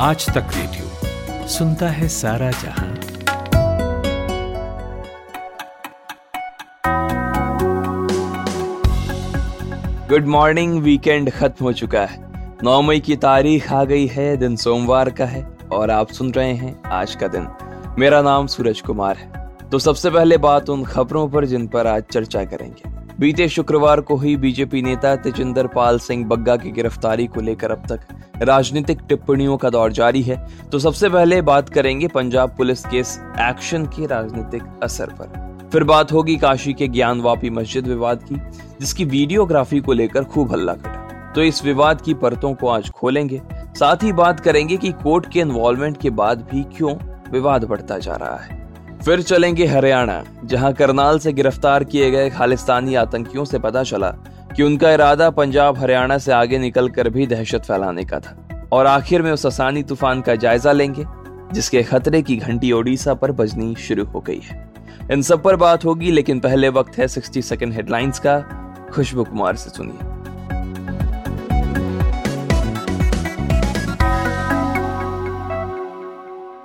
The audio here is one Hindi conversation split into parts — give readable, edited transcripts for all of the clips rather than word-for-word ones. आज तक रेडियो सुनता है सारा जहां। Good morning. वीकेंड खत्म हो चुका है, 9 मई की तारीख आ गई है, दिन सोमवार का है और आप सुन रहे हैं आज का दिन। मेरा नाम सूरज कुमार है। तो सबसे पहले बात उन खबरों पर जिन पर आज चर्चा करेंगे। बीते शुक्रवार को ही बीजेपी नेता तेजिंदर पाल सिंह बग्गा की गिरफ्तारी को लेकर अब तक राजनीतिक टिप्पणियों का दौर जारी है। तो सबसे पहले बात करेंगे पंजाब पुलिस केस एक्शन के राजनीतिक असर पर, फिर बात होगी काशी के ज्ञानवापी मस्जिद विवाद की जिसकी वीडियोग्राफी को लेकर खूब हल्ला कटा। तो इस विवाद की परतों को आज खोलेंगे। साथ ही बात करेंगे कि कोर्ट के इन्वॉल्वमेंट के बाद भी क्यों विवाद बढ़ता जा रहा है। फिर चलेंगे हरियाणा, जहां करनाल से गिरफ्तार किए गए खालिस्तानी आतंकियों से पता चला कि उनका इरादा पंजाब हरियाणा से आगे निकलकर भी दहशत फैलाने का था। और आखिर में उस आसानी तूफान का जायजा लेंगे जिसके खतरे की घंटी ओडिशा पर बजनी शुरू हो गई है। इन सब पर बात होगी, लेकिन पहले वक्त है 60 सेकंड हेडलाइंस का। खुशबू कुमार से सुनिए।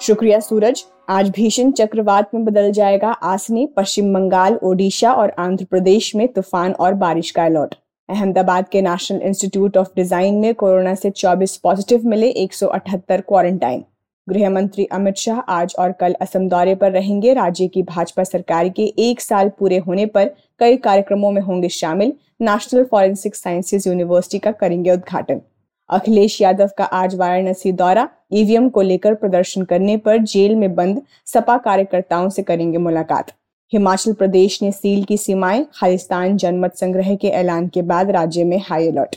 शुक्रिया सूरज। आज भीषण चक्रवात में बदल जाएगा आसनी। पश्चिम बंगाल, ओडिशा और आंध्र प्रदेश में तूफान और बारिश का अलर्ट। अहमदाबाद के नेशनल इंस्टीट्यूट ऑफ डिजाइन में कोरोना से 24 पॉजिटिव मिले, 178 क्वारंटाइन। गृह मंत्री अमित शाह आज और कल असम दौरे पर रहेंगे। राज्य की भाजपा सरकार के 1 साल पूरे होने पर कई कार्यक्रमों में होंगे शामिल। नेशनल फॉरेंसिक साइंसेज यूनिवर्सिटी का करेंगे उद्घाटन। अखिलेश यादव का आज वाराणसी दौरा। ईवीएम को लेकर प्रदर्शन करने पर जेल में बंद सपा कार्यकर्ताओं से करेंगे मुलाकात। हिमाचल प्रदेश ने सील की सीमाएं। खालिस्तान जनमत संग्रह के ऐलान के बाद राज्य में हाई अलर्ट।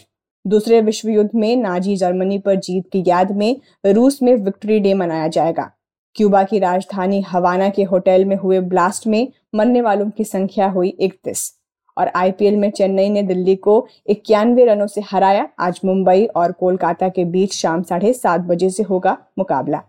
दूसरे विश्व युद्ध में नाजी जर्मनी पर जीत की याद में रूस में विक्ट्री डे मनाया जाएगा। क्यूबा की राजधानी हवाना के होटल में हुए ब्लास्ट में मरने वालों की संख्या हुई 31। और आईपीएल में चेन्नई ने दिल्ली को 91 रनों से हराया। आज मुंबई और कोलकाता के बीच शाम 7:30 बजे से होगा मुकाबला।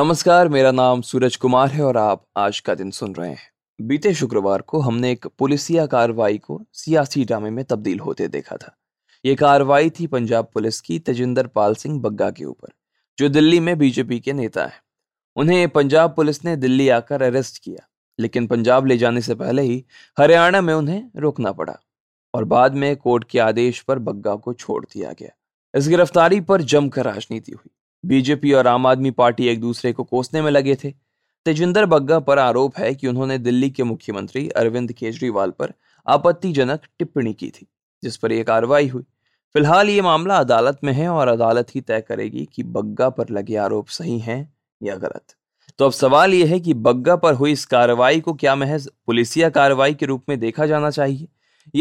नमस्कार, मेरा नाम सूरज कुमार है और आप आज का दिन सुन रहे हैं। बीते शुक्रवार को हमने एक पुलिसिया कार्रवाई को सियासी ड्रामे में तब्दील होते देखा था। ये कार्रवाई थी पंजाब पुलिस की तेजिंदर पाल सिंह बग्गा के ऊपर, जो दिल्ली में बीजेपी के नेता हैं। उन्हें पंजाब पुलिस ने दिल्ली आकर अरेस्ट किया, लेकिन पंजाब ले जाने से पहले ही हरियाणा में उन्हें रोकना पड़ा और बाद में कोर्ट के आदेश पर बग्गा को छोड़ दिया गया। इस गिरफ्तारी पर जमकर राजनीति हुई। बीजेपी और आम आदमी पार्टी एक दूसरे को कोसने में लगे थे। तेजिंदर बग्गा पर आरोप है कि उन्होंने दिल्ली के मुख्यमंत्री अरविंद केजरीवाल पर आपत्तिजनक टिप्पणी की थी, जिस पर यह कार्रवाई हुई। फिलहाल ये मामला अदालत में है और अदालत ही तय करेगी कि बग्गा पर लगे आरोप सही हैं या गलत। तो अब सवाल यह है कि बग्गा पर हुई इस कार्रवाई को क्या महज पुलिसिया कार्रवाई के रूप में देखा जाना चाहिए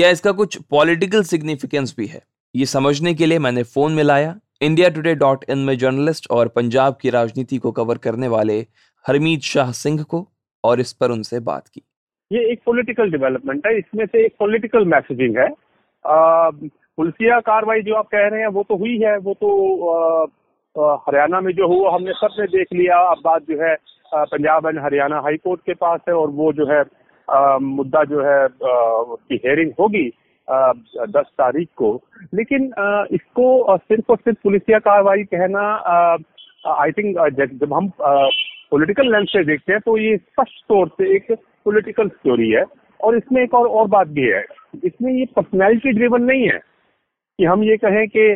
या इसका कुछ पॉलिटिकल सिग्निफिकेंस भी है। ये समझने के लिए मैंने फोन मिलाया indiatoday.in में जर्नलिस्ट और पंजाब की राजनीति को कवर करने वाले हरमीत शाह सिंह को और इस पर उनसे बात की। ये एक पॉलिटिकल डेवलपमेंट है, इसमें से एक पॉलिटिकल मैसेजिंग है। पुलिसिया कार्रवाई जो आप कह रहे हैं वो तो हुई है, वो तो हरियाणा में जो हुआ हमने सबने देख लिया। अब बात जो है Punjab and Haryana high court के पास है और वो जो है मुद्दा जो है उसकी हेयरिंग होगी 10 तारीख को। लेकिन इसको सिर्फ और सिर्फ पुलिसिया कार्रवाई कहना, आई थिंक जब हम पॉलिटिकल लेंस से देखते हैं तो ये स्पष्ट तौर से एक पॉलिटिकल स्टोरी है। और इसमें एक और बात भी है, इसमें ये पर्सनैलिटी ड्रिवन नहीं है कि हम ये कहें कि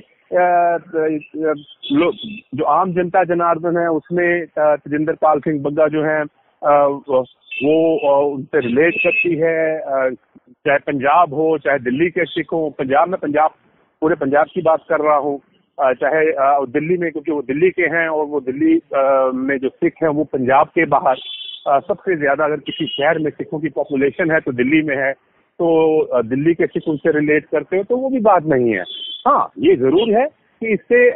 जो आम जनता जनार्दन है उसमें तेजिंदर पाल सिंह बग्गा जो है वो उनसे रिलेट करती है। चाहे पंजाब हो, चाहे दिल्ली के सिख हो, पंजाब में पूरे पंजाब की बात कर रहा हूँ, चाहे दिल्ली में क्योंकि वो दिल्ली के हैं और वो दिल्ली में जो सिख हैं वो पंजाब के बाहर सबसे ज्यादा अगर किसी शहर में सिखों की पॉपुलेशन है तो दिल्ली में है। तो दिल्ली के सिख उनसे रिलेट करते हो तो वो भी बात नहीं है। हाँ, ये जरूर है कि इससे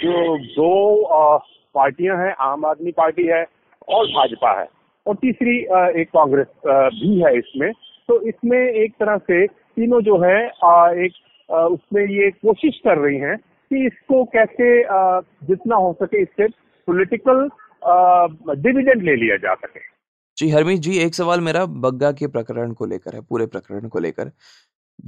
जो दो पार्टियां हैं, आम आदमी पार्टी है और भाजपा है और तीसरी एक कांग्रेस भी है इसमें, तो इसमें एक तरह से तीनों जो है एक उसमें ये कोशिश कर रही हैं कि इसको कैसे जितना हो सके इससे पॉलिटिकल डिविडेंड ले लिया जा सके। जी हरमीत जी, एक सवाल मेरा बग्गा के प्रकरण को लेकर है, पूरे प्रकरण को लेकर।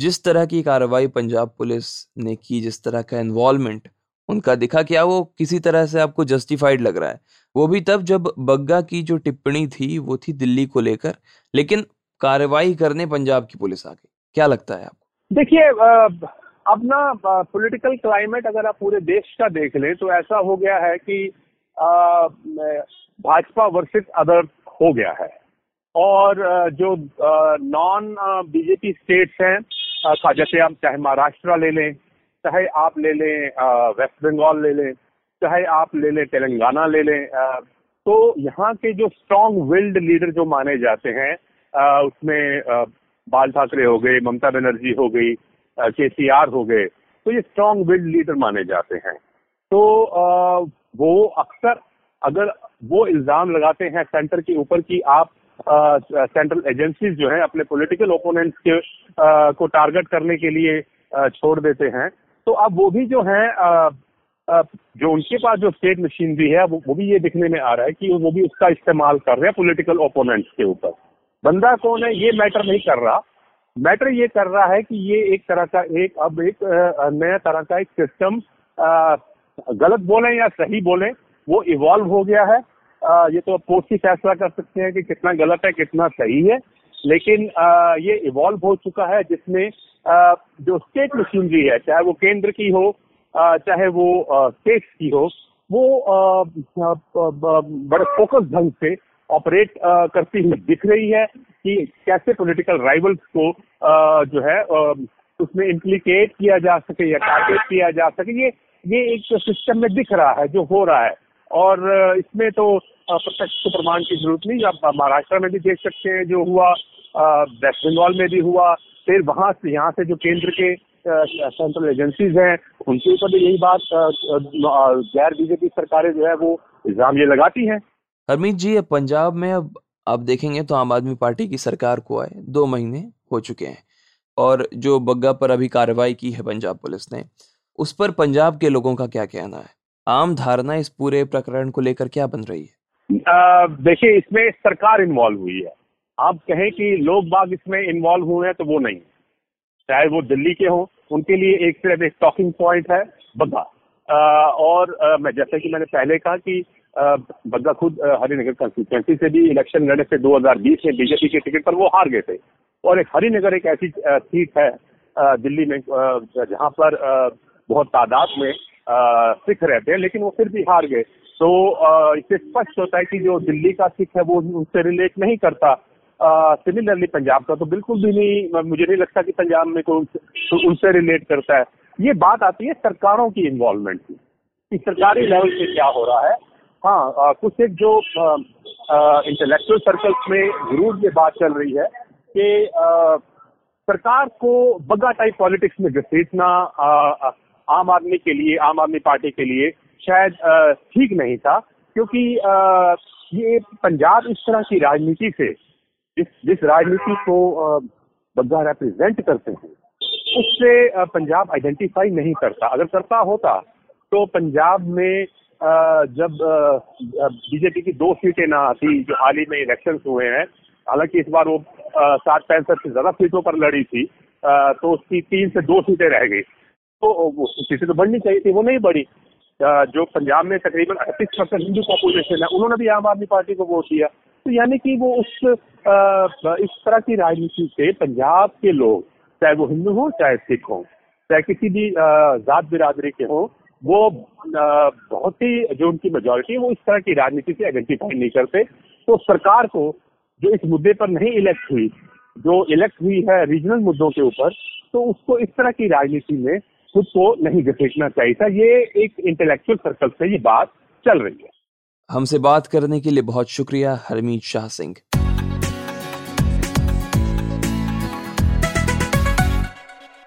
जिस तरह की कार्रवाई पंजाब पुलिस ने की, जिस तरह का इन्वॉल्वमेंट उनका दिखा, क्या वो किसी तरह से आपको जस्टिफाइड लग रहा है? वो भी तब जब बग्गा की जो टिप्पणी थी वो थी दिल्ली को लेकर, लेकिन कार्रवाई करने पंजाब की पुलिस आ गई। क्या लगता है आपको? देखिए, अब ना पॉलिटिकल क्लाइमेट अगर आप पूरे देश का देख ले तो ऐसा हो गया है कि भाजपा वर्सेस अदर हो गया है, और जो नॉन बीजेपी स्टेट्स हैं, जैसे आप चाहे महाराष्ट्र ले लें, चाहे आप ले लें वेस्ट बंगाल ले लें, चाहे आप ले लें तेलंगाना ले लें, तो यहाँ के जो स्ट्रांग विल्ड लीडर जो माने जाते हैं, उसमें बाल ठाकरे हो गए, ममता बनर्जी हो गई, केसीआर हो गए, तो ये स्ट्रांग विल्ड लीडर माने जाते हैं। तो वो अक्सर अगर वो इल्ज़ाम लगाते हैं सेंटर के ऊपर कि आप सेंट्रल एजेंसीज जो है अपने पॉलिटिकल ओपोनेंट्स के को टारगेट करने के लिए छोड़ देते हैं, तो अब वो भी जो है जो उनके पास जो स्टेट मशीनरी है वो भी ये दिखने में आ रहा है कि वो भी उसका इस्तेमाल कर रहे हैं पॉलिटिकल ओपोनेंट्स के ऊपर। बंदा कौन है ये मैटर नहीं कर रहा, मैटर ये कर रहा है कि ये एक तरह का अब एक नया तरह का एक सिस्टम, गलत बोलें या सही बोलें, वो इवॉल्व हो गया है। ये तो कोर्ट ही फैसला कर सकते हैं कि कितना गलत है कितना सही है, लेकिन ये इवॉल्व हो चुका है, जिसमें जो स्टेट मशीनरी है, चाहे वो केंद्र की हो चाहे वो स्टेट की हो, वो बड़े फोकस ढंग से ऑपरेट करती हुई दिख रही है कि कैसे पॉलिटिकल राइवल्स को जो है उसमें इम्प्लीकेट किया जा सके या टारगेट किया जा सके। ये एक सिस्टम में दिख रहा है जो हो रहा है, और इसमें तो प्रत्यक्ष प्रमाण की जरूरत नहीं। आप महाराष्ट्र में भी देख सकते हैं जो हुआ, वेस्ट बंगाल में भी हुआ, फिर वहाँ से यहाँ से जो केंद्र के सेंट्रल एजेंसीज हैं उनके ऊपर भी यही बात, गैर बीजेपी सरकारें जो है वो इल्जाम ये लगाती हैं। हरमीत जी, पंजाब में अब आप देखेंगे तो आम आदमी पार्टी की सरकार को आए 2 महीने हो चुके हैं, और जो बग्गा पर अभी कार्रवाई की है पंजाब पुलिस ने, उस पर पंजाब के लोगों का क्या कहना है? आम धारणा इस पूरे प्रकरण को लेकर क्या बन रही है? देखिए, इसमें सरकार इन्वॉल्व हुई है। आप कहें कि लोग बाग इसमें इन्वॉल्व हुए हैं तो वो नहीं, चाहे वो दिल्ली के हों, उनके लिए एक सिर्फ एक टॉकिंग पॉइंट है बग्गा। और जैसे कि मैंने पहले कहा कि बग्गा खुद हरिनगर कंस्टिट्यूएंसी से भी इलेक्शन लड़ने से 2020 में बीजेपी के टिकट पर वो हार गए थे, और एक हरिनगर एक ऐसी सीट है दिल्ली में जहाँ पर बहुत तादाद में सिख रहते हैं, लेकिन वो फिर भी हार गए। तो इससे स्पष्ट होता है कि जो दिल्ली का सिख है वो उससे रिलेट नहीं करता। सिमिलरली पंजाब का तो बिल्कुल भी नहीं, मुझे नहीं लगता कि पंजाब में कोई उनसे रिलेट करता है। ये बात आती है सरकारों की इन्वॉल्वमेंट की कि सरकारी लेवल पे क्या हो रहा है। हाँ, कुछ एक जो इंटेलेक्चुअल सर्कल्स में जरूर ये बात चल रही है कि सरकार को बग्गा टाइप पॉलिटिक्स में घसीटना आम आदमी के लिए, आम आदमी पार्टी के लिए शायद ठीक नहीं था, क्योंकि ये पंजाब इस तरह की राजनीति से जिस राजनीति को बग्गा रिप्रेजेंट करते हैं उससे पंजाब आइडेंटिफाई नहीं करता। अगर करता होता तो पंजाब में जब बीजेपी की 2 सीटें ना आती जो हाल ही में इलेक्शंस हुए हैं, हालांकि इस बार वो 60-65 से ज्यादा सीटों पर लड़ी थी, तो उसकी 3 से 2 सीटें रह गई, तो सीटें तो बढ़नी चाहिए थी, वो नहीं बढ़ी। जो पंजाब में तकरीबन 38% हिंदू पॉपुलेशन है, उन्होंने भी आम आदमी पार्टी को वोट दिया। तो यानी कि वो इस तरह की राजनीति से पंजाब के लोग, चाहे वो हिंदू हो चाहे सिख हो चाहे किसी भी जात बिरादरी के हो, वो बहुत ही जो उनकी मेजोरिटी है वो इस तरह की राजनीति से आइडेंटिफाई नहीं करते। तो सरकार को जो इस मुद्दे पर नहीं इलेक्ट हुई, जो इलेक्ट हुई है रीजनल मुद्दों के ऊपर, तो उसको इस तरह की राजनीति में खुद को नहीं घसीटना चाहिए था। ये एक इंटेलेक्चुअल सर्कल से ये बात चल रही है। हमसे बात करने के लिए बहुत शुक्रिया हरमीत शाह सिंह।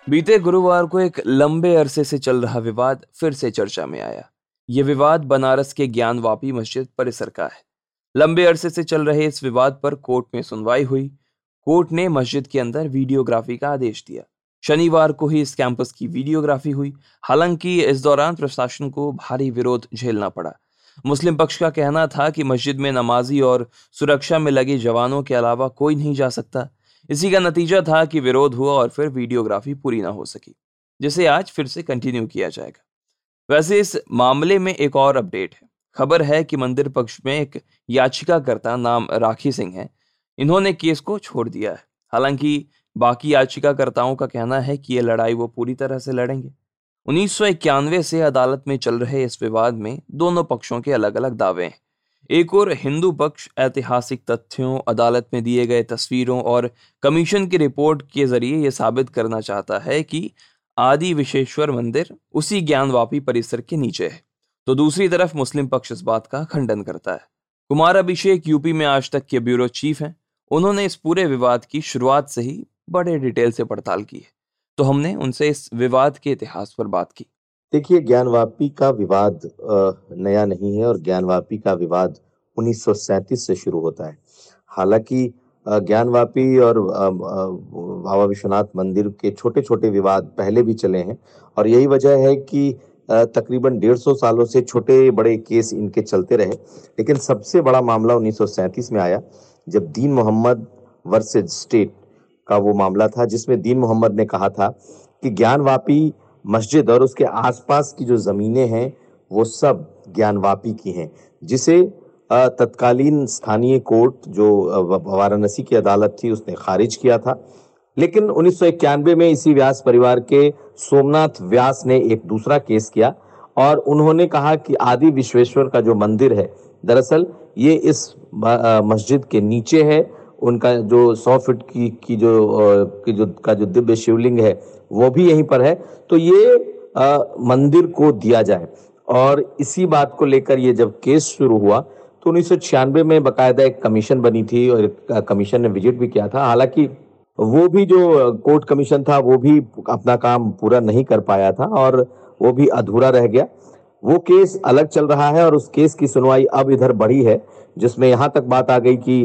बीते गुरुवार को एक लंबे अरसे से चल रहा विवाद फिर से चर्चा में आया। ये विवाद बनारस के ज्ञानवापी मस्जिद परिसर का है। लंबे अरसे से चल रहे इस विवाद पर कोर्ट में सुनवाई हुई। कोर्ट ने मस्जिद के अंदर वीडियोग्राफी का आदेश दिया। शनिवार को ही इस कैंपस की वीडियोग्राफी हुई, हालांकि इस दौरान प्रशासन को भारी विरोध झेलना पड़ा। मुस्लिम पक्ष का कहना था कि मस्जिद में नमाजी और सुरक्षा में लगे जवानों के अलावा कोई नहीं जा सकता। इसी का नतीजा था कि विरोध हुआ और फिर वीडियोग्राफी पूरी ना हो सकी, जिसे आज फिर से कंटिन्यू किया जाएगा। वैसे इस मामले में एक और अपडेट है। खबर है कि मंदिर पक्ष में एक याचिकाकर्ता नाम राखी सिंह है, इन्होंने केस को छोड़ दिया है। हालांकि बाकी याचिकाकर्ताओं का कहना है कि ये लड़ाई वो पूरी तरह से लड़ेंगे। 1991 से अदालत में चल रहे इस विवाद में दोनों पक्षों के अलग अलग दावे हैं। एक और हिंदू पक्ष ऐतिहासिक तथ्यों, अदालत में दिए गए तस्वीरों और कमीशन की रिपोर्ट के जरिए ये साबित करना चाहता है कि आदि विशेश्वर मंदिर उसी ज्ञानवापी परिसर के नीचे है, तो दूसरी तरफ मुस्लिम पक्ष इस बात का खंडन करता है। कुमार अभिषेक यूपी में आज तक के ब्यूरो चीफ हैं। उन्होंने इस पूरे विवाद की शुरुआत से ही बड़े डिटेल से पड़ताल की है, तो हमने उनसे इस विवाद के इतिहास पर बात की। देखिए, ज्ञानवापी का विवाद नया नहीं है और ज्ञानवापी का विवाद 1937 से शुरू होता है। हालांकि ज्ञानवापी और बाबा विश्वनाथ मंदिर के छोटे छोटे विवाद पहले भी चले हैं और यही वजह है कि तकरीबन 150 सालों से छोटे बड़े केस इनके चलते रहे। लेकिन सबसे बड़ा मामला 1937 में आया, जब दीन मोहम्मद वर्सेज स्टेट का वो मामला था, जिसमें दीन मोहम्मद ने कहा था कि ज्ञानवापी मस्जिद और उसके आसपास की जो ज़मीनें हैं वो सब ज्ञानवापी की हैं, जिसे तत्कालीन स्थानीय कोर्ट जो वाराणसी की अदालत थी उसने खारिज किया था। लेकिन 1991 में इसी व्यास परिवार के सोमनाथ व्यास ने एक दूसरा केस किया और उन्होंने कहा कि आदि विश्वेश्वर का जो मंदिर है दरअसल ये इस मस्जिद के नीचे है। उनका जो 100 फीट की जो दिव्य शिवलिंग है वो भी यहीं पर है, तो ये मंदिर को दिया जाए। और इसी बात को लेकर ये जब केस शुरू हुआ तो 1996 में बाकायदा एक कमीशन बनी थी और कमीशन ने विजिट भी किया था। हालांकि वो भी जो कोर्ट कमीशन था वो भी अपना काम पूरा नहीं कर पाया था और वो भी अधूरा रह गया। वो केस अलग चल रहा है और उस केस की सुनवाई अब इधर बढ़ी है, जिसमें यहाँ तक बात आ गई कि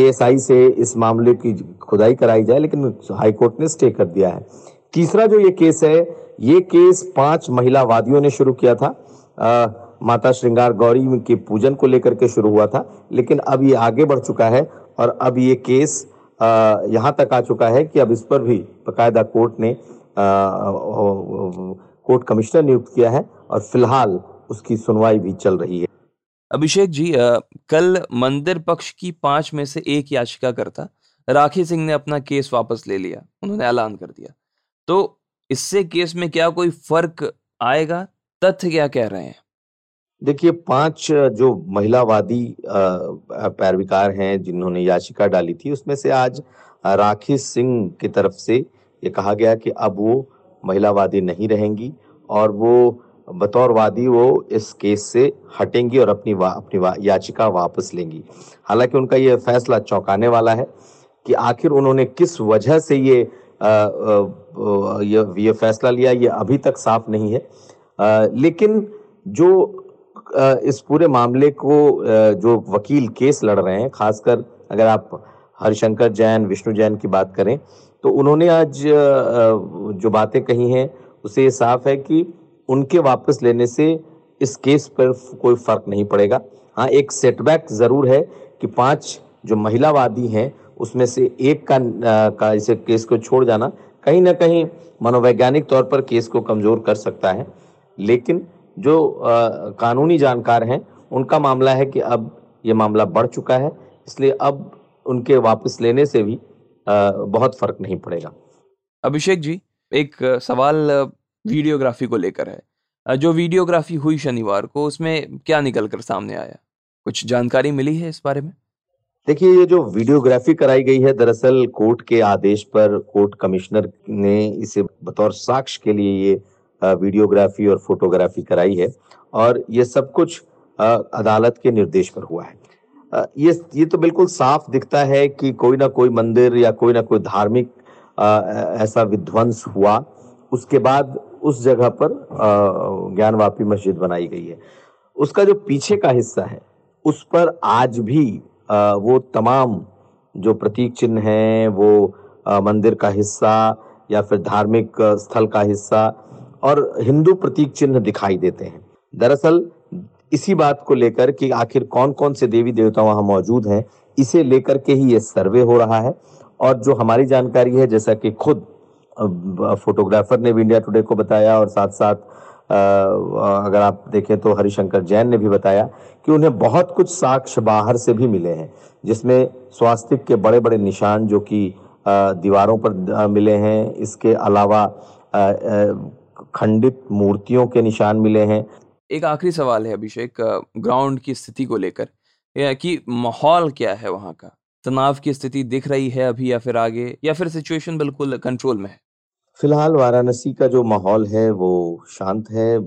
एएसआई से इस मामले की खुदाई कराई जाए, लेकिन हाईकोर्ट ने स्टे कर दिया है। तीसरा जो ये केस है, ये केस 5 महिला वादियों ने शुरू किया था। माता श्रृंगार गौरी के पूजन को लेकर के शुरू हुआ था, लेकिन अब ये आगे बढ़ चुका है और अब ये केस यहाँ तक आ चुका है कि अब इस पर भी बाकायदा कोर्ट ने कोर्ट कमिश्नर नियुक्त किया है और फिलहाल उसकी सुनवाई भी चल रही है। अभिषेक जी, कल मंदिर पक्ष की 5 में से एक याचिकाकर्ता राखी सिंह ने अपना केस वापस ले लिया, उन्होंने ऐलान कर दिया। तो इससे केस में क्या कोई फर्क आएगा? तथ्य क्या कह रहे हैं? देखिए, 5 जो महिलावादी पैरविकार हैं जिन्होंने याचिका डाली थी, उसमें से आज राखी सिंह की तरफ से ये कहा गया कि अब वो महिलावादी नहीं रहेंगी और वो बतौर वादी वो इस केस से हटेंगी और अपनी याचिका वापस लेंगी। हालांकि उनका ये फैसला चौंकाने वाला है कि आखिर उन्होंने किस वजह से ये फैसला लिया, ये अभी तक साफ नहीं है। लेकिन जो इस पूरे मामले को जो वकील केस लड़ रहे हैं, खासकर अगर आप हरिशंकर जैन, विष्णु जैन की बात करें, तो उन्होंने आज जो बातें कही हैं उसे ये साफ है कि उनके वापस लेने से इस केस पर कोई फर्क नहीं पड़ेगा। हाँ, एक सेटबैक ज़रूर है कि 5 जो महिलावादी हैं उसमें से एक का इसे केस को छोड़ जाना कहीं ना कहीं मनोवैज्ञानिक तौर पर केस को कमज़ोर कर सकता है। लेकिन जो कानूनी जानकार हैं उनका मामला है कि अब ये मामला बढ़ चुका है, इसलिए अब उनके वापस लेने से भी बहुत फर्क नहीं पड़ेगा। अभिषेक जी, एक सवाल वीडियोग्राफी को लेकर है। जो वीडियोग्राफी हुई शनिवार को, उसमें क्या निकल कर सामने आया? कुछ जानकारी मिली है इस बारे में? देखिए, ये जो वीडियोग्राफी कराई गई है दरअसल कोर्ट के आदेश पर कोर्ट कमिश्नर ने इसे बतौर साक्ष्य के लिए ये वीडियोग्राफी और फोटोग्राफी कराई है और ये सब कुछ अदालत के निर्देश पर हुआ है। ये तो बिल्कुल साफ दिखता है कि कोई ना कोई मंदिर या कोई ना कोई धार्मिक ऐसा विध्वंस हुआ, उसके बाद उस जगह पर ज्ञानवापी मस्जिद बनाई गई है। उसका जो पीछे का हिस्सा है उस पर आज भी वो तमाम जो प्रतीक चिन्ह हैं, वो मंदिर का हिस्सा या फिर धार्मिक स्थल का हिस्सा और हिंदू प्रतीक चिन्ह दिखाई देते हैं। दरअसल इसी बात को लेकर कि आखिर कौन कौन से देवी देवता वहां मौजूद हैं, इसे लेकर के ही ये सर्वे हो रहा है। और जो हमारी जानकारी है, जैसा कि खुद फोटोग्राफर ने भी इंडिया टुडे को बताया और साथ साथ अगर आप देखें तो हरिशंकर जैन ने भी बताया कि उन्हें बहुत कुछ साक्ष्य बाहर से भी मिले हैं, जिसमें स्वास्तिक के बड़े बड़े निशान जो कि दीवारों पर मिले हैं, इसके अलावा खंडित मूर्तियों के निशान मिले हैं। एक आखिरी सवाल है अभिषेक, ग्राउंड की स्थिति को लेकर कि माहौल क्या है वहाँ का, तनाव की स्थिति दिख रही है अभी या फिर आगे, या फिर सिचुएशन बिल्कुल कंट्रोल में है? फिलहाल वाराणसी का जो माहौल है वो शांत है,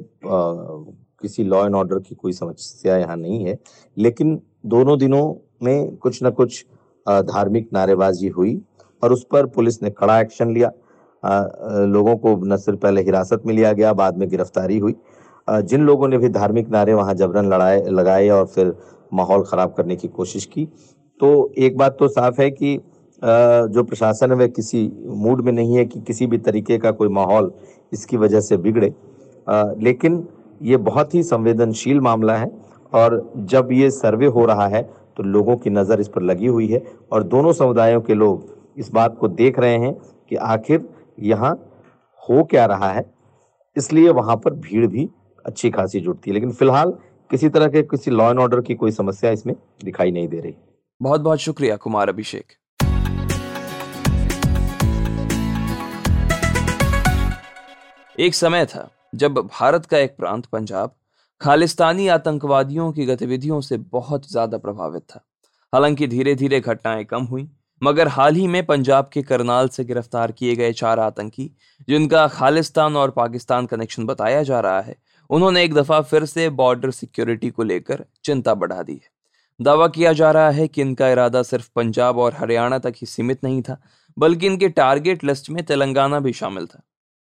किसी लॉ एंड ऑर्डर की कोई समस्या यहाँ नहीं है, लेकिन दोनों दिनों में कुछ न कुछ धार्मिक नारेबाजी हुई और उस पर पुलिस ने कड़ा एक्शन लिया। लोगों को न सिर्फ पहले हिरासत में लिया गया, बाद में गिरफ्तारी हुई। जिन लोगों ने भी धार्मिक नारे वहाँ जबरन लगाए और फिर माहौल खराब करने की कोशिश की, तो एक बात तो साफ है कि जो प्रशासन है वह किसी मूड में नहीं है कि किसी भी तरीके का कोई माहौल इसकी वजह से बिगड़े, लेकिन ये बहुत ही संवेदनशील मामला है और जब ये सर्वे हो रहा है तो लोगों की नज़र इस पर लगी हुई है और दोनों समुदायों के लोग इस बात को देख रहे हैं कि आखिर यहाँ हो क्या रहा है, इसलिए वहाँ पर भीड़ भी अच्छी खासी जुटती है। लेकिन फिलहाल किसी तरह के किसी लॉ एंड ऑर्डर की कोई समस्या इसमें दिखाई नहीं दे रही। बहुत बहुत शुक्रिया कुमार अभिषेक। एक समय था जब भारत का एक प्रांत पंजाब खालिस्तानी आतंकवादियों की गतिविधियों से बहुत ज्यादा प्रभावित था। हालांकि धीरे धीरे घटनाएं कम हुई, मगर हाल ही में पंजाब के करनाल से गिरफ्तार किए गए 4 आतंकी, जिनका खालिस्तान और पाकिस्तान कनेक्शन बताया जा रहा है, उन्होंने एक दफा फिर से बॉर्डर सिक्योरिटी को लेकर चिंता बढ़ा दी है। दावा किया जा रहा है कि इनका इरादा सिर्फ पंजाब और हरियाणा तक ही सीमित नहीं था, बल्कि इनके टारगेट लिस्ट में तेलंगाना भी शामिल था।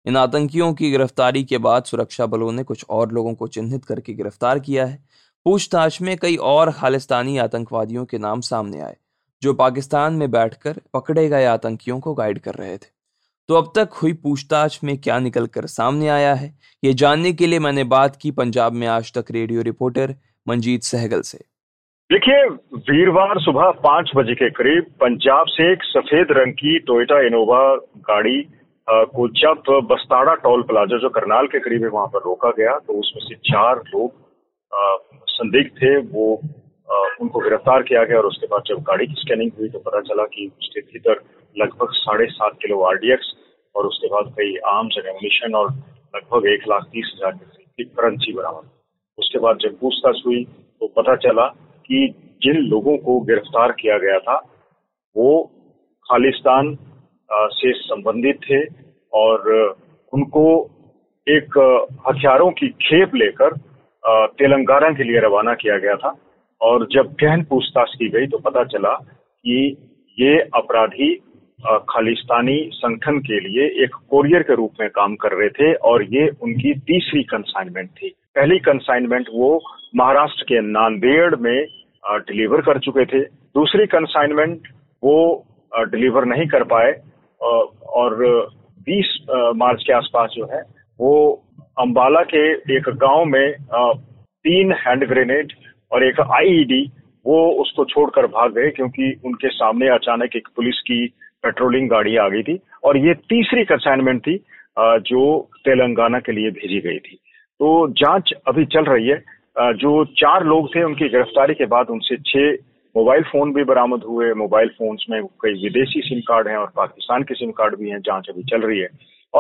इन आतंकियों की गिरफ्तारी के बाद सुरक्षा बलों ने कुछ और लोगों को चिन्हित करके गिरफ्तार किया है। पूछताछ में कई और खालिस्तानी आतंकवादियों के नाम सामने आए, जो पाकिस्तान में बैठकर पकड़े गए आतंकियों को गाइड कर रहे थे। तो अब तक हुई पूछताछ में क्या निकल कर सामने आया है, ये जानने के लिए मैंने बात की पंजाब में आज तक रेडियो रिपोर्टर मंजीत सहगल से। देखिए, वीरवार सुबह 5 बजे के करीब पंजाब से एक सफेद रंग की टोयोटा इनोवा गाड़ी को जब बस्ताड़ा टोल प्लाजा जो करनाल के करीब है वहां पर रोका गया, तो उसमें से 4 लोग संदिग्ध थे, वो उनको गिरफ्तार किया गया। और उसके बाद जब गाड़ी की स्कैनिंग हुई तो पता चला कि उसके भीतर लगभग 7.5 किलो RDX और उसके बाद कई आर्म्स एंड एम्युनिशन और लगभग 1,30,000 की करेंसी बरामद। उसके बाद जब पूछताछ हुई तो पता चला कि जिन लोगों को गिरफ्तार किया गया था वो खालिस्तान से संबंधित थे और उनको एक हथियारों की खेप लेकर तेलंगाना के लिए रवाना किया गया था। और जब गहन पूछताछ की गई तो पता चला कि ये अपराधी खालिस्तानी संगठन के लिए एक कोरियर के रूप में काम कर रहे थे और ये उनकी 3री कंसाइनमेंट थी। पहली कंसाइनमेंट वो महाराष्ट्र के नांदेड़ में डिलीवर कर चुके थे, दूसरी कंसाइनमेंट वो डिलीवर नहीं कर पाए और 20 मार्च के आसपास जो है वो अम्बाला के एक गांव में 3 हैंड ग्रेनेड और एक IED वो उसको छोड़कर भाग गए क्योंकि उनके सामने अचानक एक पुलिस की पेट्रोलिंग गाड़ी आ गई थी। और ये 3री कंसाइनमेंट थी जो तेलंगाना के लिए भेजी गई थी। तो जांच अभी चल रही है। जो 4 लोग थे उनकी गिरफ्तारी के बाद उनसे 6 मोबाइल फोन भी बरामद हुए। मोबाइल फोन्स में कई विदेशी सिम कार्ड हैं और पाकिस्तान के सिम कार्ड भी हैं। जाँच अभी चल रही है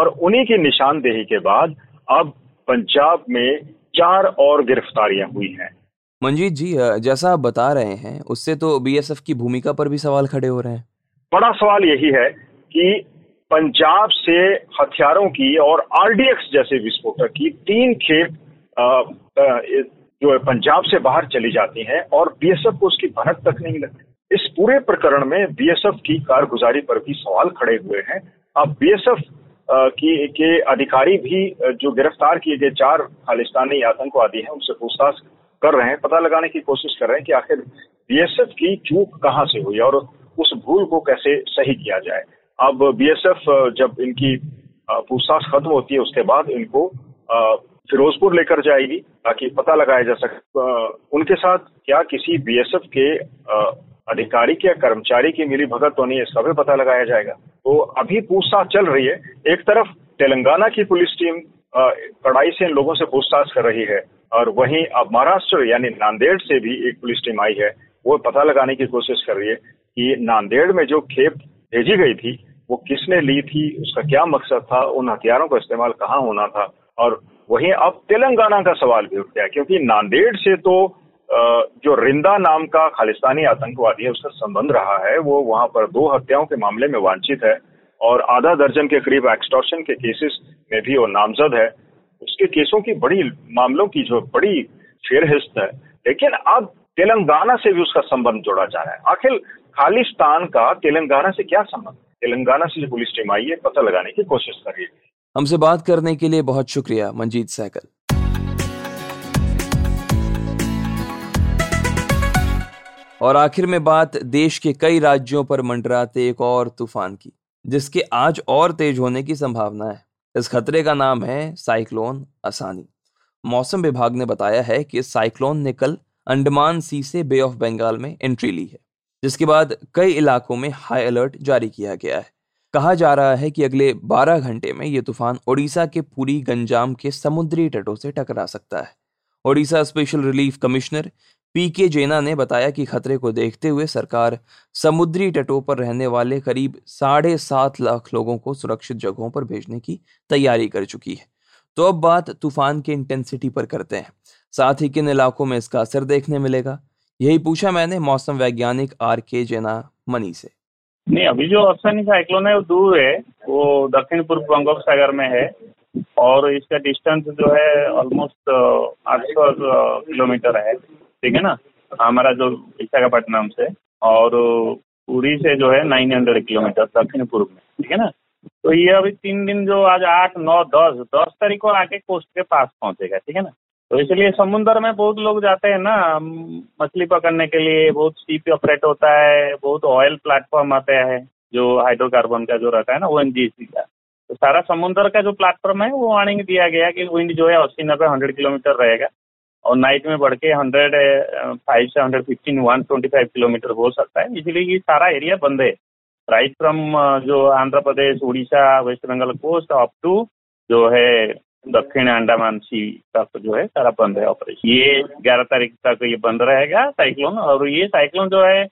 और उन्हीं की निशानदेही के बाद अब पंजाब में 4 और गिरफ्तारियां हुई हैं। मंजीत जी, जैसा आप बता रहे हैं उससे तो BSF की भूमिका पर भी सवाल खड़े हो रहे हैं। बड़ा सवाल यही है कि पंजाब से हथियारों की और RDX जैसे विस्फोटक की 3 खेप जो पंजाब से बाहर चली जाती हैं और BSF को उसकी भनक तक नहीं लगती। इस पूरे प्रकरण में BSF की कारगुजारी पर भी सवाल खड़े हुए हैं। अब BSF के अधिकारी भी जो गिरफ्तार किए गए 4 खालिस्तानी आतंकवादी हैं उनसे पूछताछ कर रहे हैं, पता लगाने की कोशिश कर रहे हैं कि आखिर BSF की चूक कहां से हुई और उस भूल को कैसे सही किया जाए। अब BSF जब इनकी पूछताछ खत्म होती है उसके बाद इनको फिरोजपुर लेकर जाएगी ताकि पता लगाया जा सके उनके साथ क्या किसी बीएसएफ के अधिकारी या कर्मचारी की मिलीभगत तो नहीं है, इसका भी पता लगाया जाएगा। तो अभी पूछताछ चल रही है। एक तरफ तेलंगाना की पुलिस टीम कड़ाई से इन लोगों से पूछताछ कर रही है और वहीं अब महाराष्ट्र यानी नांदेड़ से भी एक पुलिस टीम आई है, वो पता लगाने की कोशिश कर रही है कि नांदेड़ में जो खेप भेजी गई थी वो किसने ली थी, उसका क्या मकसद था, उन हथियारों का इस्तेमाल कहाँ होना था। और वहीं अब तेलंगाना का सवाल भी उठ गया क्योंकि नांदेड़ से तो जो रिंदा नाम का खालिस्तानी आतंकवादी है उसका संबंध रहा है, वो वहां पर 2 हत्याओं के मामले में वांछित है और आधा दर्जन के करीब एक्सटॉर्शन के केसेस में भी वो नामजद है। उसके केसों की बड़ी मामलों की जो बड़ी फेरहिस्त है, लेकिन अब तेलंगाना से भी उसका संबंध जोड़ा जा रहा है। आखिर खालिस्तान का तेलंगाना से क्या संबंध? तेलंगाना से जो पुलिस टीम आई है पता लगाने की कोशिश कर रही है। हमसे बात करने के लिए बहुत शुक्रिया मंजीत सहगल। और आखिर में बात देश के कई राज्यों पर मंडराते एक और तूफान की, जिसके आज और तेज होने की संभावना है। इस खतरे का नाम है साइक्लोन असानी। मौसम विभाग ने बताया है कि इस साइक्लोन ने कल अंडमान सी से बे ऑफ बंगाल में एंट्री ली है, जिसके बाद कई इलाकों में हाई अलर्ट जारी किया गया है। कहा जा रहा है कि अगले 12 घंटे में ये तूफान ओडिशा के पुरी गंजाम के समुद्री तटों से टकरा सकता है। Odisha special relief commissioner PK Jena ने बताया कि खतरे को देखते हुए सरकार समुद्री तटों पर रहने वाले करीब 7.5 लाख लोगों को सुरक्षित जगहों पर भेजने की तैयारी कर चुकी है। तो अब बात तूफान की इंटेंसिटी पर करते हैं, साथ ही किन इलाकों में इसका असर देखने मिलेगा, यही पूछा मैंने मौसम वैज्ञानिक आर के जेना मनी से। नहीं, अभी जो अफसानी साइक्लोन है वो दूर है, वो दक्षिण पूर्व बंगोपसागर में है और इसका डिस्टेंस जो है ऑलमोस्ट 800 किलोमीटर है, ठीक है ना, हमारा जो विशाखापट्टनम से, और पुरी से जो है 900 किलोमीटर दक्षिण पूर्व में, ठीक है ना। तो ये अभी 3 दिन जो आज 8, 9, 10 तारीख को आके कोस्ट के पास पहुंचेगा, ठीक है ना। तो इसलिए समुद्र में बहुत लोग जाते हैं ना मछली पकड़ने के लिए, बहुत शिप ऑपरेट होता है, बहुत ऑयल प्लेटफॉर्म आता है जो हाइड्रोकार्बन का जो रहता है ना ONGC का, तो सारा समुद्र का जो प्लेटफॉर्म है वो वार्निंग दिया गया कि विंड जो है 80-90-100 किलोमीटर रहेगा और नाइट में बढ़ के 105 से 115-125 किलोमीटर हो सकता है। इसलिए ये सारा एरिया बंद है, राइट फ्रॉम जो Andhra Pradesh, Orissa, waste Bengal coast up to जो है दक्षिण अंडमान सी तक जो है सारा बंद है ऑपरेशन। ये 11 तारीख तक ये बंद रहेगा साइक्लोन। और ये साइक्लोन जो है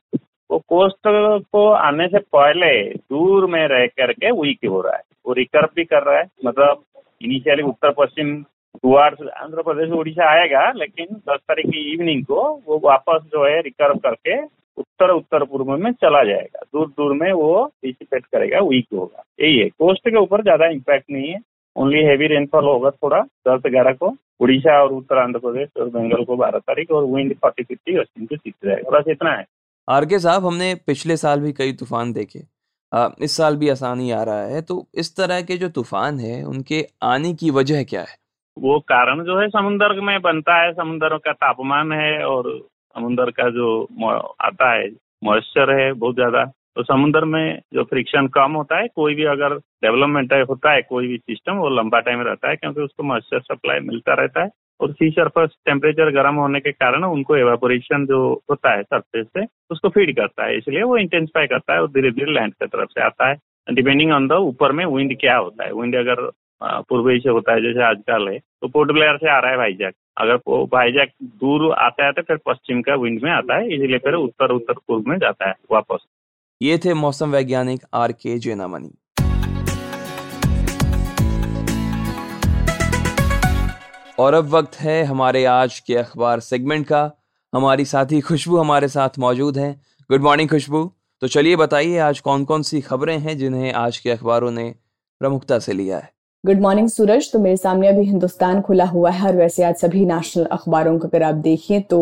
वो कोस्ट को आने से पहले दूर में रह करके वीक हो रहा है, वो रिकर्व भी कर रहा है, मतलब इनिशियली उत्तर पश्चिम टुवर्ड्स आंध्र प्रदेश उड़ीसा आएगा, लेकिन 10 तारीख की इवनिंग को वो वापस जो है रिकर्व करके उत्तर पूर्व में चला जाएगा, दूर में वो डिसिपेट करेगा, वीक होगा। यही है, कोस्ट के ऊपर ज्यादा इम्पैक्ट नहीं है, ओनली हैवी रेनफॉल होगा थोड़ा 10-11 को उड़ीसा और उत्तर आंध्र प्रदेश और बंगाल को 12 तारीख और विंड 40-50 पश्चिम से सीख जाएगा, बस इतना है। आरके साहब, हमने पिछले साल भी कई तूफान देखे, इस साल भी आसानी आ रहा है, तो इस तरह के जो तूफान है उनके आने की वजह क्या है? वो कारण जो है समुद्र में बनता है, समुद्र का तापमान है और समुद्र का जो आता है मॉइस्चर है बहुत ज्यादा, तो समुद्र में जो फ्रिक्शन कम होता है, कोई भी अगर डेवलपमेंट होता है कोई भी सिस्टम वो लंबा टाइम रहता है क्योंकि उसको मॉइस्चर सप्लाई मिलता रहता है और सी सरफेस टेम्परेचर गर्म होने के कारण उनको एवापोरेशन जो होता है सरफेस से उसको फीड करता है, इसलिए वो इंटेंसिफाई करता है और धीरे धीरे लैंड की तरफ से आता है, डिपेंडिंग ऑन द ऊपर में विंड क्या होता है। विंड अगर पूर्वी से होता है जैसे आजकल है तो पोर्ट ब्लेयर से आ रहा है वाइजैक, अगर वाइजैक दूर आता है तो फिर पश्चिम का विंड में आता है, इसलिए फिर उत्तर पूर्व में जाता है वापस। ये थे मौसम वैज्ञानिक आर के जेनामनी। और अब वक्त है हमारे आज के अखबार सेगमेंट का। हमारी साथी खुशबू हमारे साथ मौजूद हैं। Good morning Khushboo. तो चलिए बताइए आज कौन कौन सी खबरें हैं जिन्हें आज के अखबारों ने प्रमुखता से लिया है। Good morning Suraj. तो मेरे सामने अभी हिंदुस्तान खुला हुआ है और वैसे आज सभी नेशनल अखबारों को अगर आप देखें तो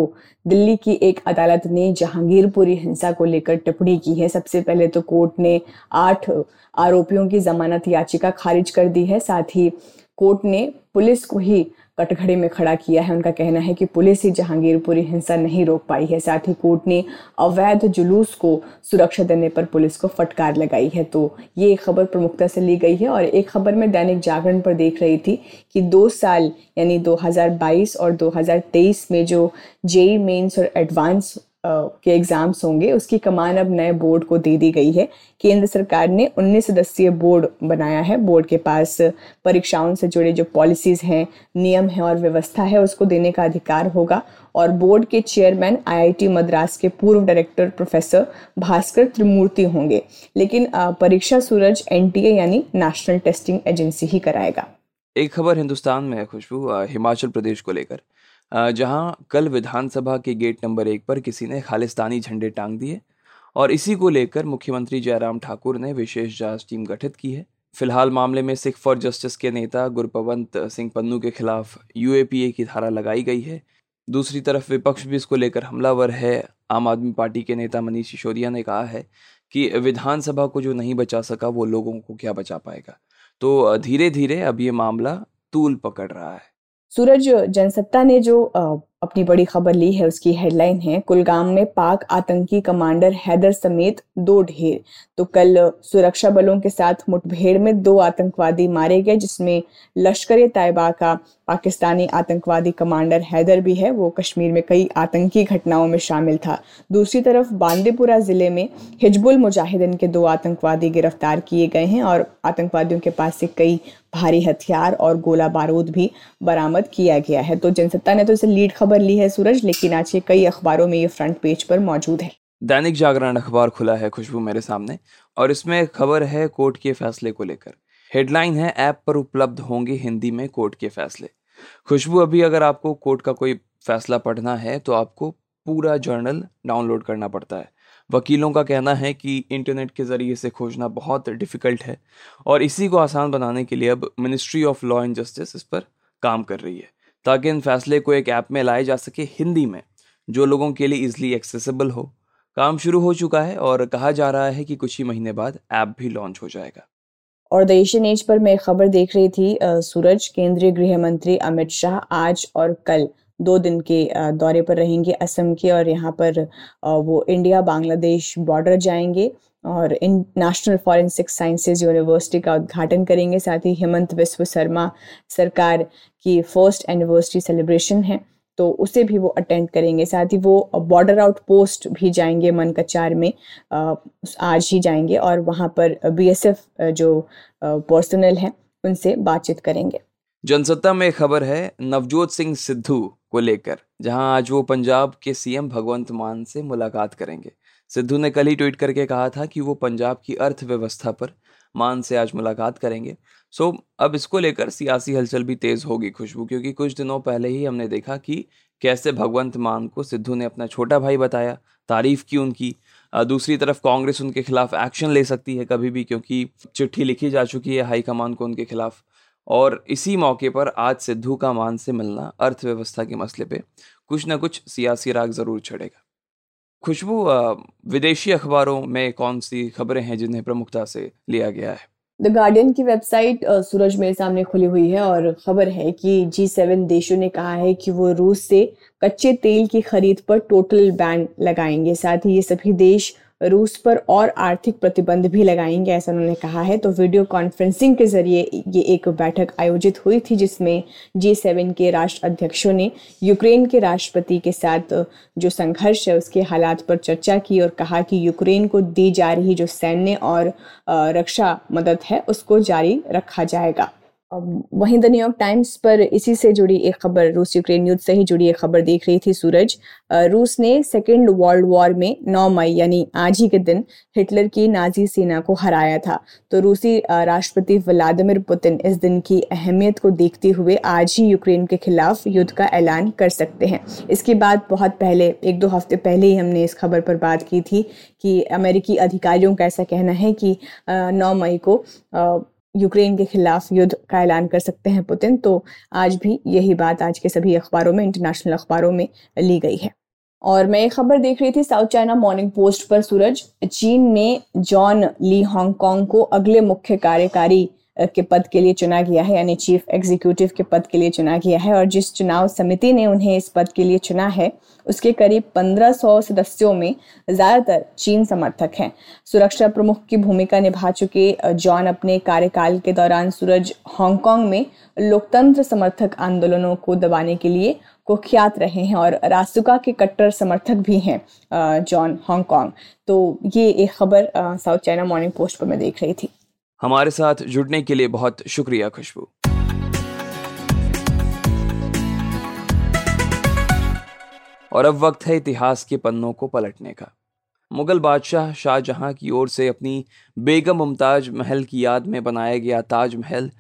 दिल्ली की एक अदालत ने जहांगीरपुरी हिंसा को लेकर टिप्पणी की है। सबसे पहले तो कोर्ट ने 8 आरोपियों की जमानत याचिका खारिज कर दी है, साथ ही कोर्ट ने पुलिस को ही कटघरे में खड़ा किया है। उनका कहना है कि पुलिस ही जहांगीरपुरी हिंसा नहीं रोक पाई है। साथ ही कोर्ट ने अवैध जुलूस को सुरक्षा देने पर पुलिस को फटकार लगाई है। तो ये खबर प्रमुखता से ली गई है। और एक खबर मैं दैनिक जागरण पर देख रही थी कि 2 साल यानी 2022 और 2023 में जो जेई मेन्स और एडवांस के एग्ज़ाम्स होंगे उसकी कमान अब नए बोर्ड को दे दी गई है। केंद्र सरकार ने 19 सदस्यीय बोर्ड बनाया है। बोर्ड के पास परीक्षाओं से जुड़े जो पॉलिसीज़ हैं, नियम हैं और व्यवस्था है उसको देने का अधिकार होगा। और बोर्ड के चेयरमैन आईआईटी मद्रास के पूर्व डायरेक्टर प्रोफेसर भास्कर त्रिमूर्ति होंगे। लेकिन परीक्षा सूरज एनटीए यानी नेशनल टेस्टिंग एजेंसी ही कराएगा। एक खबर हिंदुस्तान में है खुशबू, हिमाचल प्रदेश को लेकर, जहां कल विधानसभा के गेट नंबर 1 पर किसी ने खालिस्तानी झंडे टांग दिए और इसी को लेकर मुख्यमंत्री जयराम ठाकुर ने विशेष जांच टीम गठित की है। फिलहाल मामले में सिख फॉर जस्टिस के नेता गुरपवंत सिंह पन्नू के खिलाफ यूएपीए की धारा लगाई गई है। दूसरी तरफ विपक्ष भी इसको लेकर हमलावर है। आम आदमी पार्टी के नेता मनीष सिसोदिया ने कहा है कि विधानसभा को जो नहीं बचा सका वो लोगों को क्या बचा पाएगा। तो धीरे धीरे अब ये मामला तूल पकड़ रहा है। सूरज, जनसत्ता ने जो अपनी बड़ी खबर ली है उसकी हेडलाइन है, कुलगाम में पाक आतंकी कमांडर हैदर समेत 2 ढेर। तो कल सुरक्षा बलों के साथ मुठभेड़ में 2 आतंकवादी मारे गए, जिसमें लश्कर ए तैयबा का पाकिस्तानी आतंकवादी कमांडर हैदर भी है। वो कश्मीर में कई आतंकी घटनाओं में शामिल था। दूसरी तरफ बांदीपुरा जिले में हिजबुल मुजाहिदीन के 2 आतंकवादी गिरफ्तार किए गए हैं और आतंकवादियों के पास से कई भारी हथियार और गोला बारूद भी बरामद किया गया है। तो जनसत्ता ने तो इसे लीड खबर ली है सूरज, लेकिन आज ये कई अखबारों में ये फ्रंट पेज पर मौजूद है। दैनिक जागरण अखबार खुला है खुशबू मेरे सामने और इसमें खबर है कोर्ट के फैसले को लेकर। हेडलाइन है, ऐप पर उपलब्ध होंगे हिंदी में कोर्ट के फैसले। खुशबू, अभी अगर आपको कोर्ट का कोई फैसला पढ़ना है तो आपको पूरा जर्नल डाउनलोड करना पड़ता है। वकीलों का कहना है कि इंटरनेट के ज़रिए से खोजना बहुत डिफ़िकल्ट है और इसी को आसान बनाने के लिए अब Ministry of Law and Justice इस पर काम कर रही है ताकि इन फैसले को एक ऐप में लाया जा सके हिंदी में, जो लोगों के लिए इजीली एक्सेसिबल हो। काम शुरू हो चुका है और कहा जा रहा है कि कुछ ही महीने बाद ऐप भी लॉन्च हो जाएगा। और द एशियन एज पर मैं खबर देख रही थी सूरज, केंद्रीय गृह मंत्री अमित शाह आज और कल 2 दिन के दौरे पर रहेंगे असम के, और यहाँ पर वो इंडिया बांग्लादेश बॉर्डर जाएंगे और इन नेशनल फॉरेंसिक साइंसेज यूनिवर्सिटी का उद्घाटन करेंगे। साथ ही हेमंत विश्व शर्मा सरकार की फर्स्ट एनिवर्सरी सेलिब्रेशन है तो उसे भी वो अटेंड करेंगे। साथ ही वो बॉर्डर आउट पोस्ट भी जाएंगे, मनकचार में आज ही जाएंगे और वहाँ पर बीएसएफ जो पर्सनल है उनसे बातचीत करेंगे। जनसत्ता में खबर है नवजोत सिंह सिद्धू को लेकर, जहां आज वो पंजाब के सीएम भगवंत मान से मुलाकात करेंगे। सिद्धू ने कल ही ट्वीट करके कहा था कि वो पंजाब की अर्थव्यवस्था पर मान से आज मुलाकात करेंगे। सो अब इसको लेकर सियासी हलचल भी तेज़ होगी खुशबू, क्योंकि कुछ दिनों पहले ही हमने देखा कि कैसे भगवंत मान को सिद्धू ने अपना छोटा भाई बताया, तारीफ की उनकी। दूसरी तरफ कांग्रेस उनके खिलाफ एक्शन ले सकती है कभी भी, क्योंकि चिट्ठी लिखी जा चुकी है हाईकमान को उनके खिलाफ। और इसी मौके पर आज सिद्धू का मान से मिलना अर्थव्यवस्था के मसले पे कुछ ना कुछ सियासी राग ज़रूर चढ़ेगा। खुशबू, विदेशी अखबारों में कौन सी खबरें हैं जिन्हें प्रमुखता से लिया गया है? द गार्डियन की वेबसाइट सूरज मेरे सामने खुली हुई है और खबर है कि G7 देशों ने कहा है कि वो रूस से कच्चे तेल की खरीद पर टोटल बैन लगाएंगे। साथ ही ये सभी देश रूस पर और आर्थिक प्रतिबंध भी लगाएंगे, ऐसा उन्होंने कहा है। तो वीडियो कॉन्फ्रेंसिंग के जरिए ये एक बैठक आयोजित हुई थी जिसमें G7 के राष्ट्र अध्यक्षों ने यूक्रेन के राष्ट्रपति के साथ जो संघर्ष है उसके हालात पर चर्चा की और कहा कि यूक्रेन को दी जा रही जो सैन्य और रक्षा मदद है उसको जारी रखा जाएगा। वहीं द न्यूयॉर्क टाइम्स पर इसी से जुड़ी एक खबर, रूस यूक्रेन युद्ध से ही जुड़ी एक खबर देख रही थी सूरज। रूस ने सेकेंड वर्ल्ड वॉर में 9 मई यानी आज ही के दिन हिटलर की नाजी सेना को हराया था। तो रूसी राष्ट्रपति व्लादिमीर पुतिन इस दिन की अहमियत को देखते हुए आज ही यूक्रेन के खिलाफ युद्ध का ऐलान कर सकते हैं। इसके बाद बहुत पहले 1-2 हफ्ते पहले ही हमने इस खबर पर बात की थी कि अमेरिकी अधिकारियों का ऐसा कहना है कि 9 मई को यूक्रेन के खिलाफ युद्ध का ऐलान कर सकते हैं पुतिन। तो आज भी यही बात आज के सभी अखबारों में, इंटरनेशनल अखबारों में ली गई है। और मैं एक खबर देख रही थी साउथ चाइना मॉर्निंग पोस्ट पर सूरज, चीन ने जॉन ली हांगकांग को अगले मुख्य कार्यकारी के पद के लिए चुना गया है, यानी चीफ एग्जीक्यूटिव के पद के लिए चुना गया है। और जिस चुनाव समिति ने उन्हें इस पद के लिए चुना है उसके करीब 1500 सदस्यों में ज़्यादातर चीन समर्थक हैं। सुरक्षा प्रमुख की भूमिका निभा चुके जॉन अपने कार्यकाल के दौरान सूरज हांगकांग में लोकतंत्र समर्थक आंदोलनों को दबाने के लिए कुख्यात रहे हैं और रासुका के कट्टर समर्थक भी हैं जॉन हांगकांग। तो ये एक खबर साउथ चाइना मॉर्निंग पोस्ट पर मैं देख रही थी। हमारे साथ जुड़ने के लिए बहुत शुक्रिया खुशबू। और अब वक्त है इतिहास के पन्नों को पलटने का। मुगल बादशाह शाहजहां की ओर से अपनी बेगम मुमताज महल की याद में बनाया गया ताज महल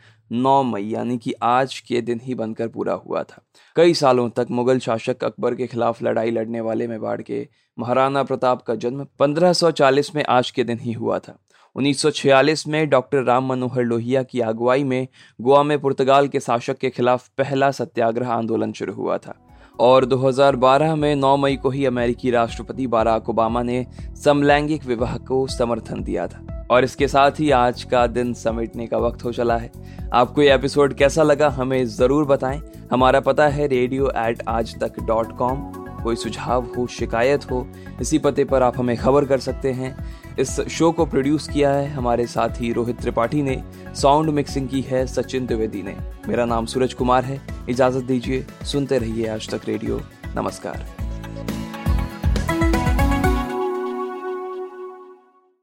9 मई यानी कि आज के दिन ही बनकर पूरा हुआ था। कई सालों तक मुगल शासक अकबर के खिलाफ लड़ाई लड़ने वाले मेवाड़ के महाराणा प्रताप का जन्म 1540 में आज के दिन ही हुआ था। 1946 में डॉक्टर राम मनोहर लोहिया की अगुवाई में गोवा में पुर्तगाल के शासक के खिलाफ पहला सत्याग्रह आंदोलन शुरू हुआ था। और 2012 में 9 मई को ही अमेरिकी राष्ट्रपति बाराक ओबामा ने समलैंगिक विवाह को समर्थन दिया था। और इसके साथ ही आज का दिन समेटने का वक्त हो चला है। आपको ये एपिसोड कैसा लगा हमें ज़रूर बताएं। हमारा पता है radio@aajtak.com। कोई सुझाव हो, शिकायत हो, इसी पते पर आप हमें खबर कर सकते हैं। इस शो को प्रोड्यूस किया है हमारे साथ ही रोहित त्रिपाठी ने, साउंड मिक्सिंग की है सचिन द्विवेदी ने। मेरा नाम सूरज कुमार है। इजाज़त दीजिए, सुनते रहिए आज तक रेडियो। नमस्कार।